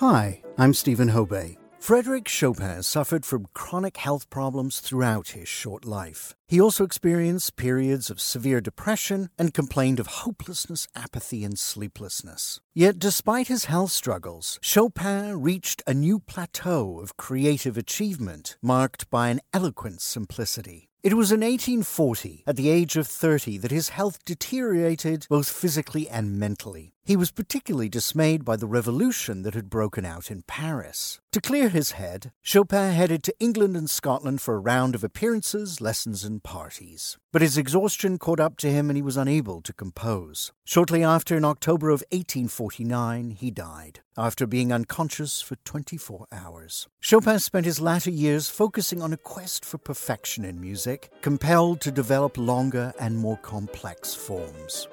Hi, I'm Steven Hobe. Frédéric Chopin suffered from chronic health problems throughout his short life. He also experienced periods of severe depression and complained of hopelessness, apathy, and sleeplessness. Yet despite his health struggles, Chopin reached a new plateau of creative achievement marked by an eloquent simplicity. It was in 1840, at the age of 30, that his health deteriorated both physically and mentally. He was particularly dismayed by the revolution that had broken out in Paris. To clear his head, Chopin headed to England and Scotland for a round of appearances, lessons, and parties. But his exhaustion caught up to him and he was unable to compose. Shortly after, in October of 1849, he died, after being unconscious for 24 hours. Chopin spent his latter years focusing on a quest for perfection in music, compelled to develop longer and more complex forms.